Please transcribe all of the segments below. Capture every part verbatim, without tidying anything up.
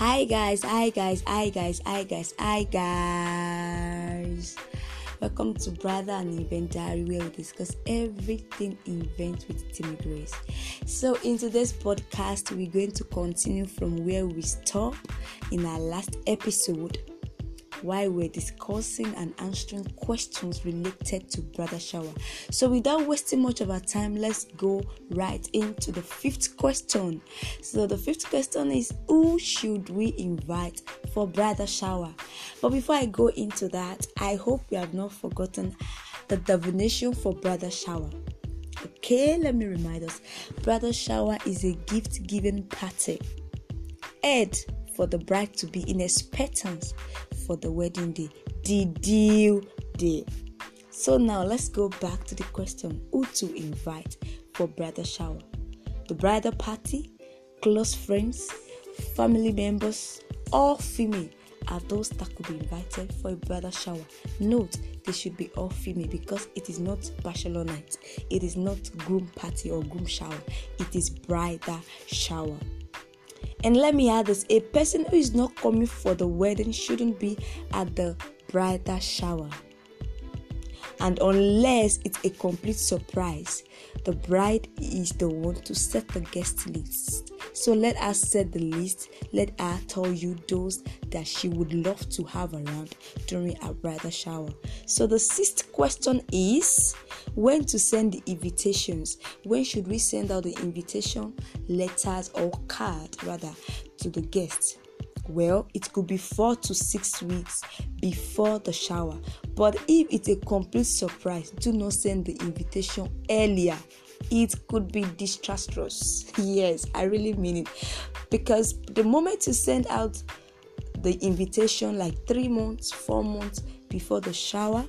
Hi guys, hi guys, hi guys, hi guys, hi guys. Welcome to Brother and Event Diary, where we discuss everything event with Timmy Grace. So in today's podcast, we're going to continue from where we stopped in our last episode, while we're discussing and answering questions related to Brother Shower. So without wasting much of our time, let's go right into the fifth question. So the fifth question is, who should we invite for Brother Shower? But before I go into that, I hope you have not forgotten the divination for Brother Shower. Okay, let me remind us. Brother Shower is a gift-giving party. Ed, for the bride to be in expectance for the wedding day, the due day. So now let's go back to the question, who to invite for bridal shower? The bridal party, close friends, family members, all female are those that could be invited for a bridal shower. Note, they should be all female because it is not bachelor night. It is not groom party or groom shower. It is bridal shower. And let me add this, a person who is not coming for the wedding shouldn't be at the bridal shower. And unless it's a complete surprise, the bride is the one to set the guest list. So let her set the list, let her tell you those that she would love to have around during her bridal shower. So the sixth question is, when to send the invitations? When should we send out the invitation letters or card rather to the guests? Well, it could be four to six weeks before the shower. But if it's a complete surprise, do not send the invitation earlier. It could be disastrous. Yes, I really mean it. Because the moment you send out the invitation like three months, four months before the shower,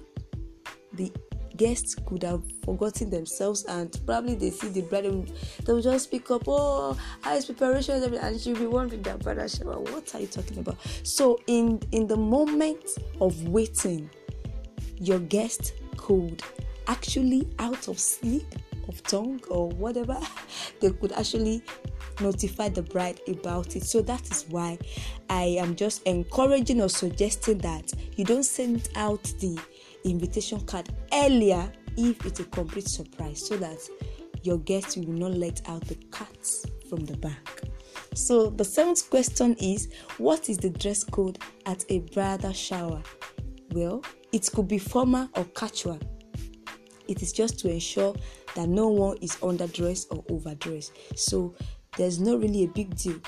the guests could have forgotten themselves, and probably they see the bride and they'll just pick up, oh, how is preparation? And she'll be wondering, that brother shower, what are you talking about? So in in the moment of waiting, your guest could actually, out of sleep of tongue or whatever, they could actually notify the bride about it. So that is why I am just encouraging or suggesting that you don't send out the invitation card earlier if it's a complete surprise, so that your guests will not let out the cat from the bag. So the seventh question is, what is the dress code at a bridal shower? Well, it could be formal or casual. It is just to ensure that no one is underdressed or overdressed. So there's not really a big deal.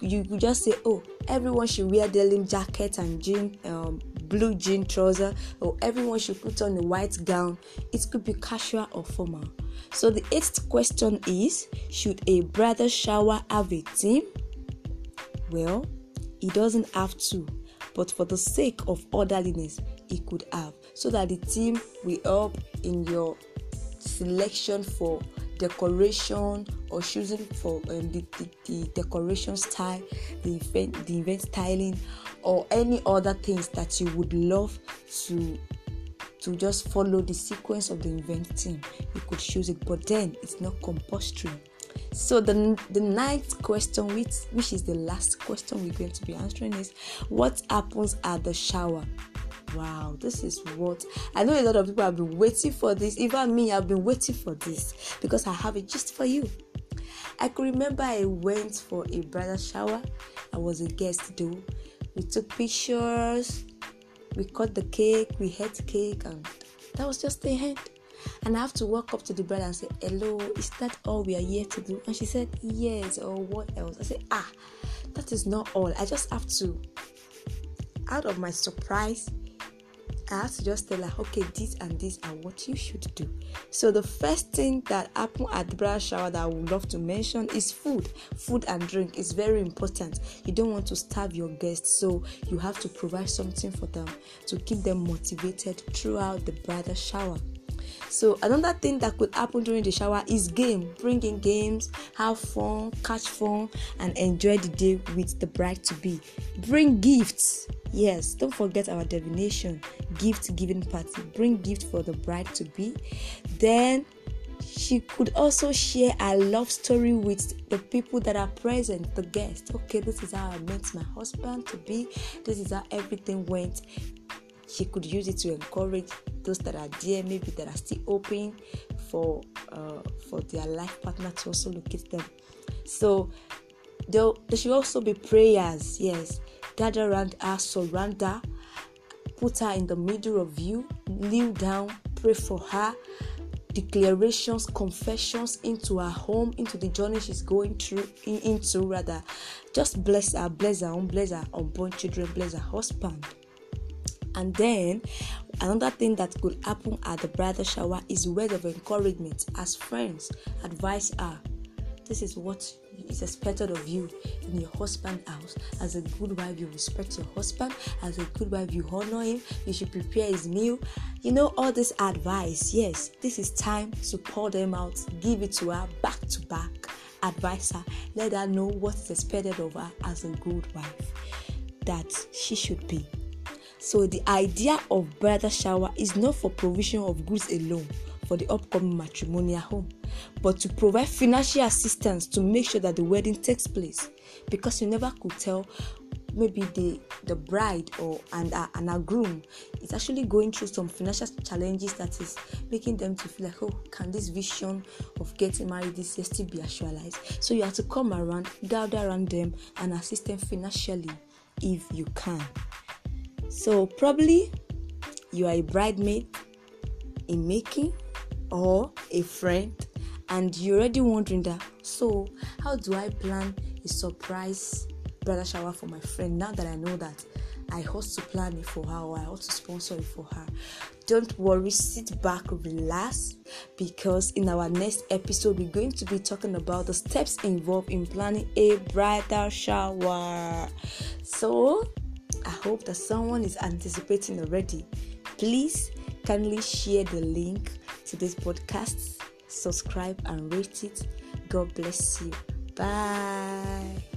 You could just say, oh, everyone should wear denim jacket and jean, um, blue jean trouser, or everyone should put on a white gown. It could be casual or formal. So the eighth question is, should a bridal shower have a theme? Well, it doesn't have to, but for the sake of orderliness, it could have, so that the theme will help in your selection for decoration or choosing for um, the, the, the decoration style, the event, the event styling, or any other things that you would love to to just follow the sequence of the event theme. You could choose it, but then it's not compulsory. So the the ninth question, which which is the last question we're going to be answering, is what happens at the shower? Wow, this is what I know a lot of people have been waiting for this. Even me, I've been waiting for this, because I have it just for you. I can remember I went for a bridal shower. I was a guest though. We took pictures, we cut the cake, we had cake, and that was just the end. And I have to walk up to the bride and say, hello, is that all we are here to do? And she said, yes, or what else? I said, ah, that is not all. I just have to, out of my surprise, I have to just tell her, okay, this and this are what you should do. So the first thing that happened at the bridal shower that I would love to mention is food. Food and drink is very important. You don't want to starve your guests, so you have to provide something for them to keep them motivated throughout the bridal shower. So another thing that could happen during the shower is game. Bring in games, have fun, catch fun, and enjoy the day with the bride-to-be. Bring gifts. Yes, don't forget our divination, gift-giving party. Bring gift for the bride-to-be. Then She could also share her love story with the people that are present, the guests. Okay, this is how I met my husband to be. This is how everything went. She could use it to encourage those that are there, maybe that are still open for uh, for their life partner to also look at them. So there, there should also be prayers. Yes, gather around her, surrender, put her in the middle of you, kneel down, pray for her. Declarations, confessions into her home, into the journey she's going through, in, into rather. Just bless her, bless her own, bless her unborn children, bless her husband. And then another thing that could happen at the bridal shower is words of encouragement. As friends, advise her. This is what is expected of you in your husband's house. As a good wife, you respect your husband. As a good wife, you honor him. You should prepare his meal. You know, all this advice. Yes, this is time to pour them out. Give it to her back to back. Advise her. Let her know what is expected of her as a good wife that she should be. So the idea of bridal shower is not for provision of goods alone for the upcoming matrimonial home, but to provide financial assistance to make sure that the wedding takes place, because you never could tell, maybe the the bride or and uh, and her groom is actually going through some financial challenges that is making them to feel like, oh, can this vision of getting married this year still be actualized? So you have to come around, gather around them and assist them financially if you can. So probably you are a bridesmaid in making or a friend, and you're already wondering that, so how do I plan a surprise bridal shower for my friend now that I know that I ought to plan it for her or I ought to sponsor it for her? Don't worry, sit back, relax, because in our next episode we're going to be talking about the steps involved in planning a bridal shower. So I hope that someone is anticipating already. Please kindly share the link to this podcast. Subscribe and rate it. God bless you. Bye.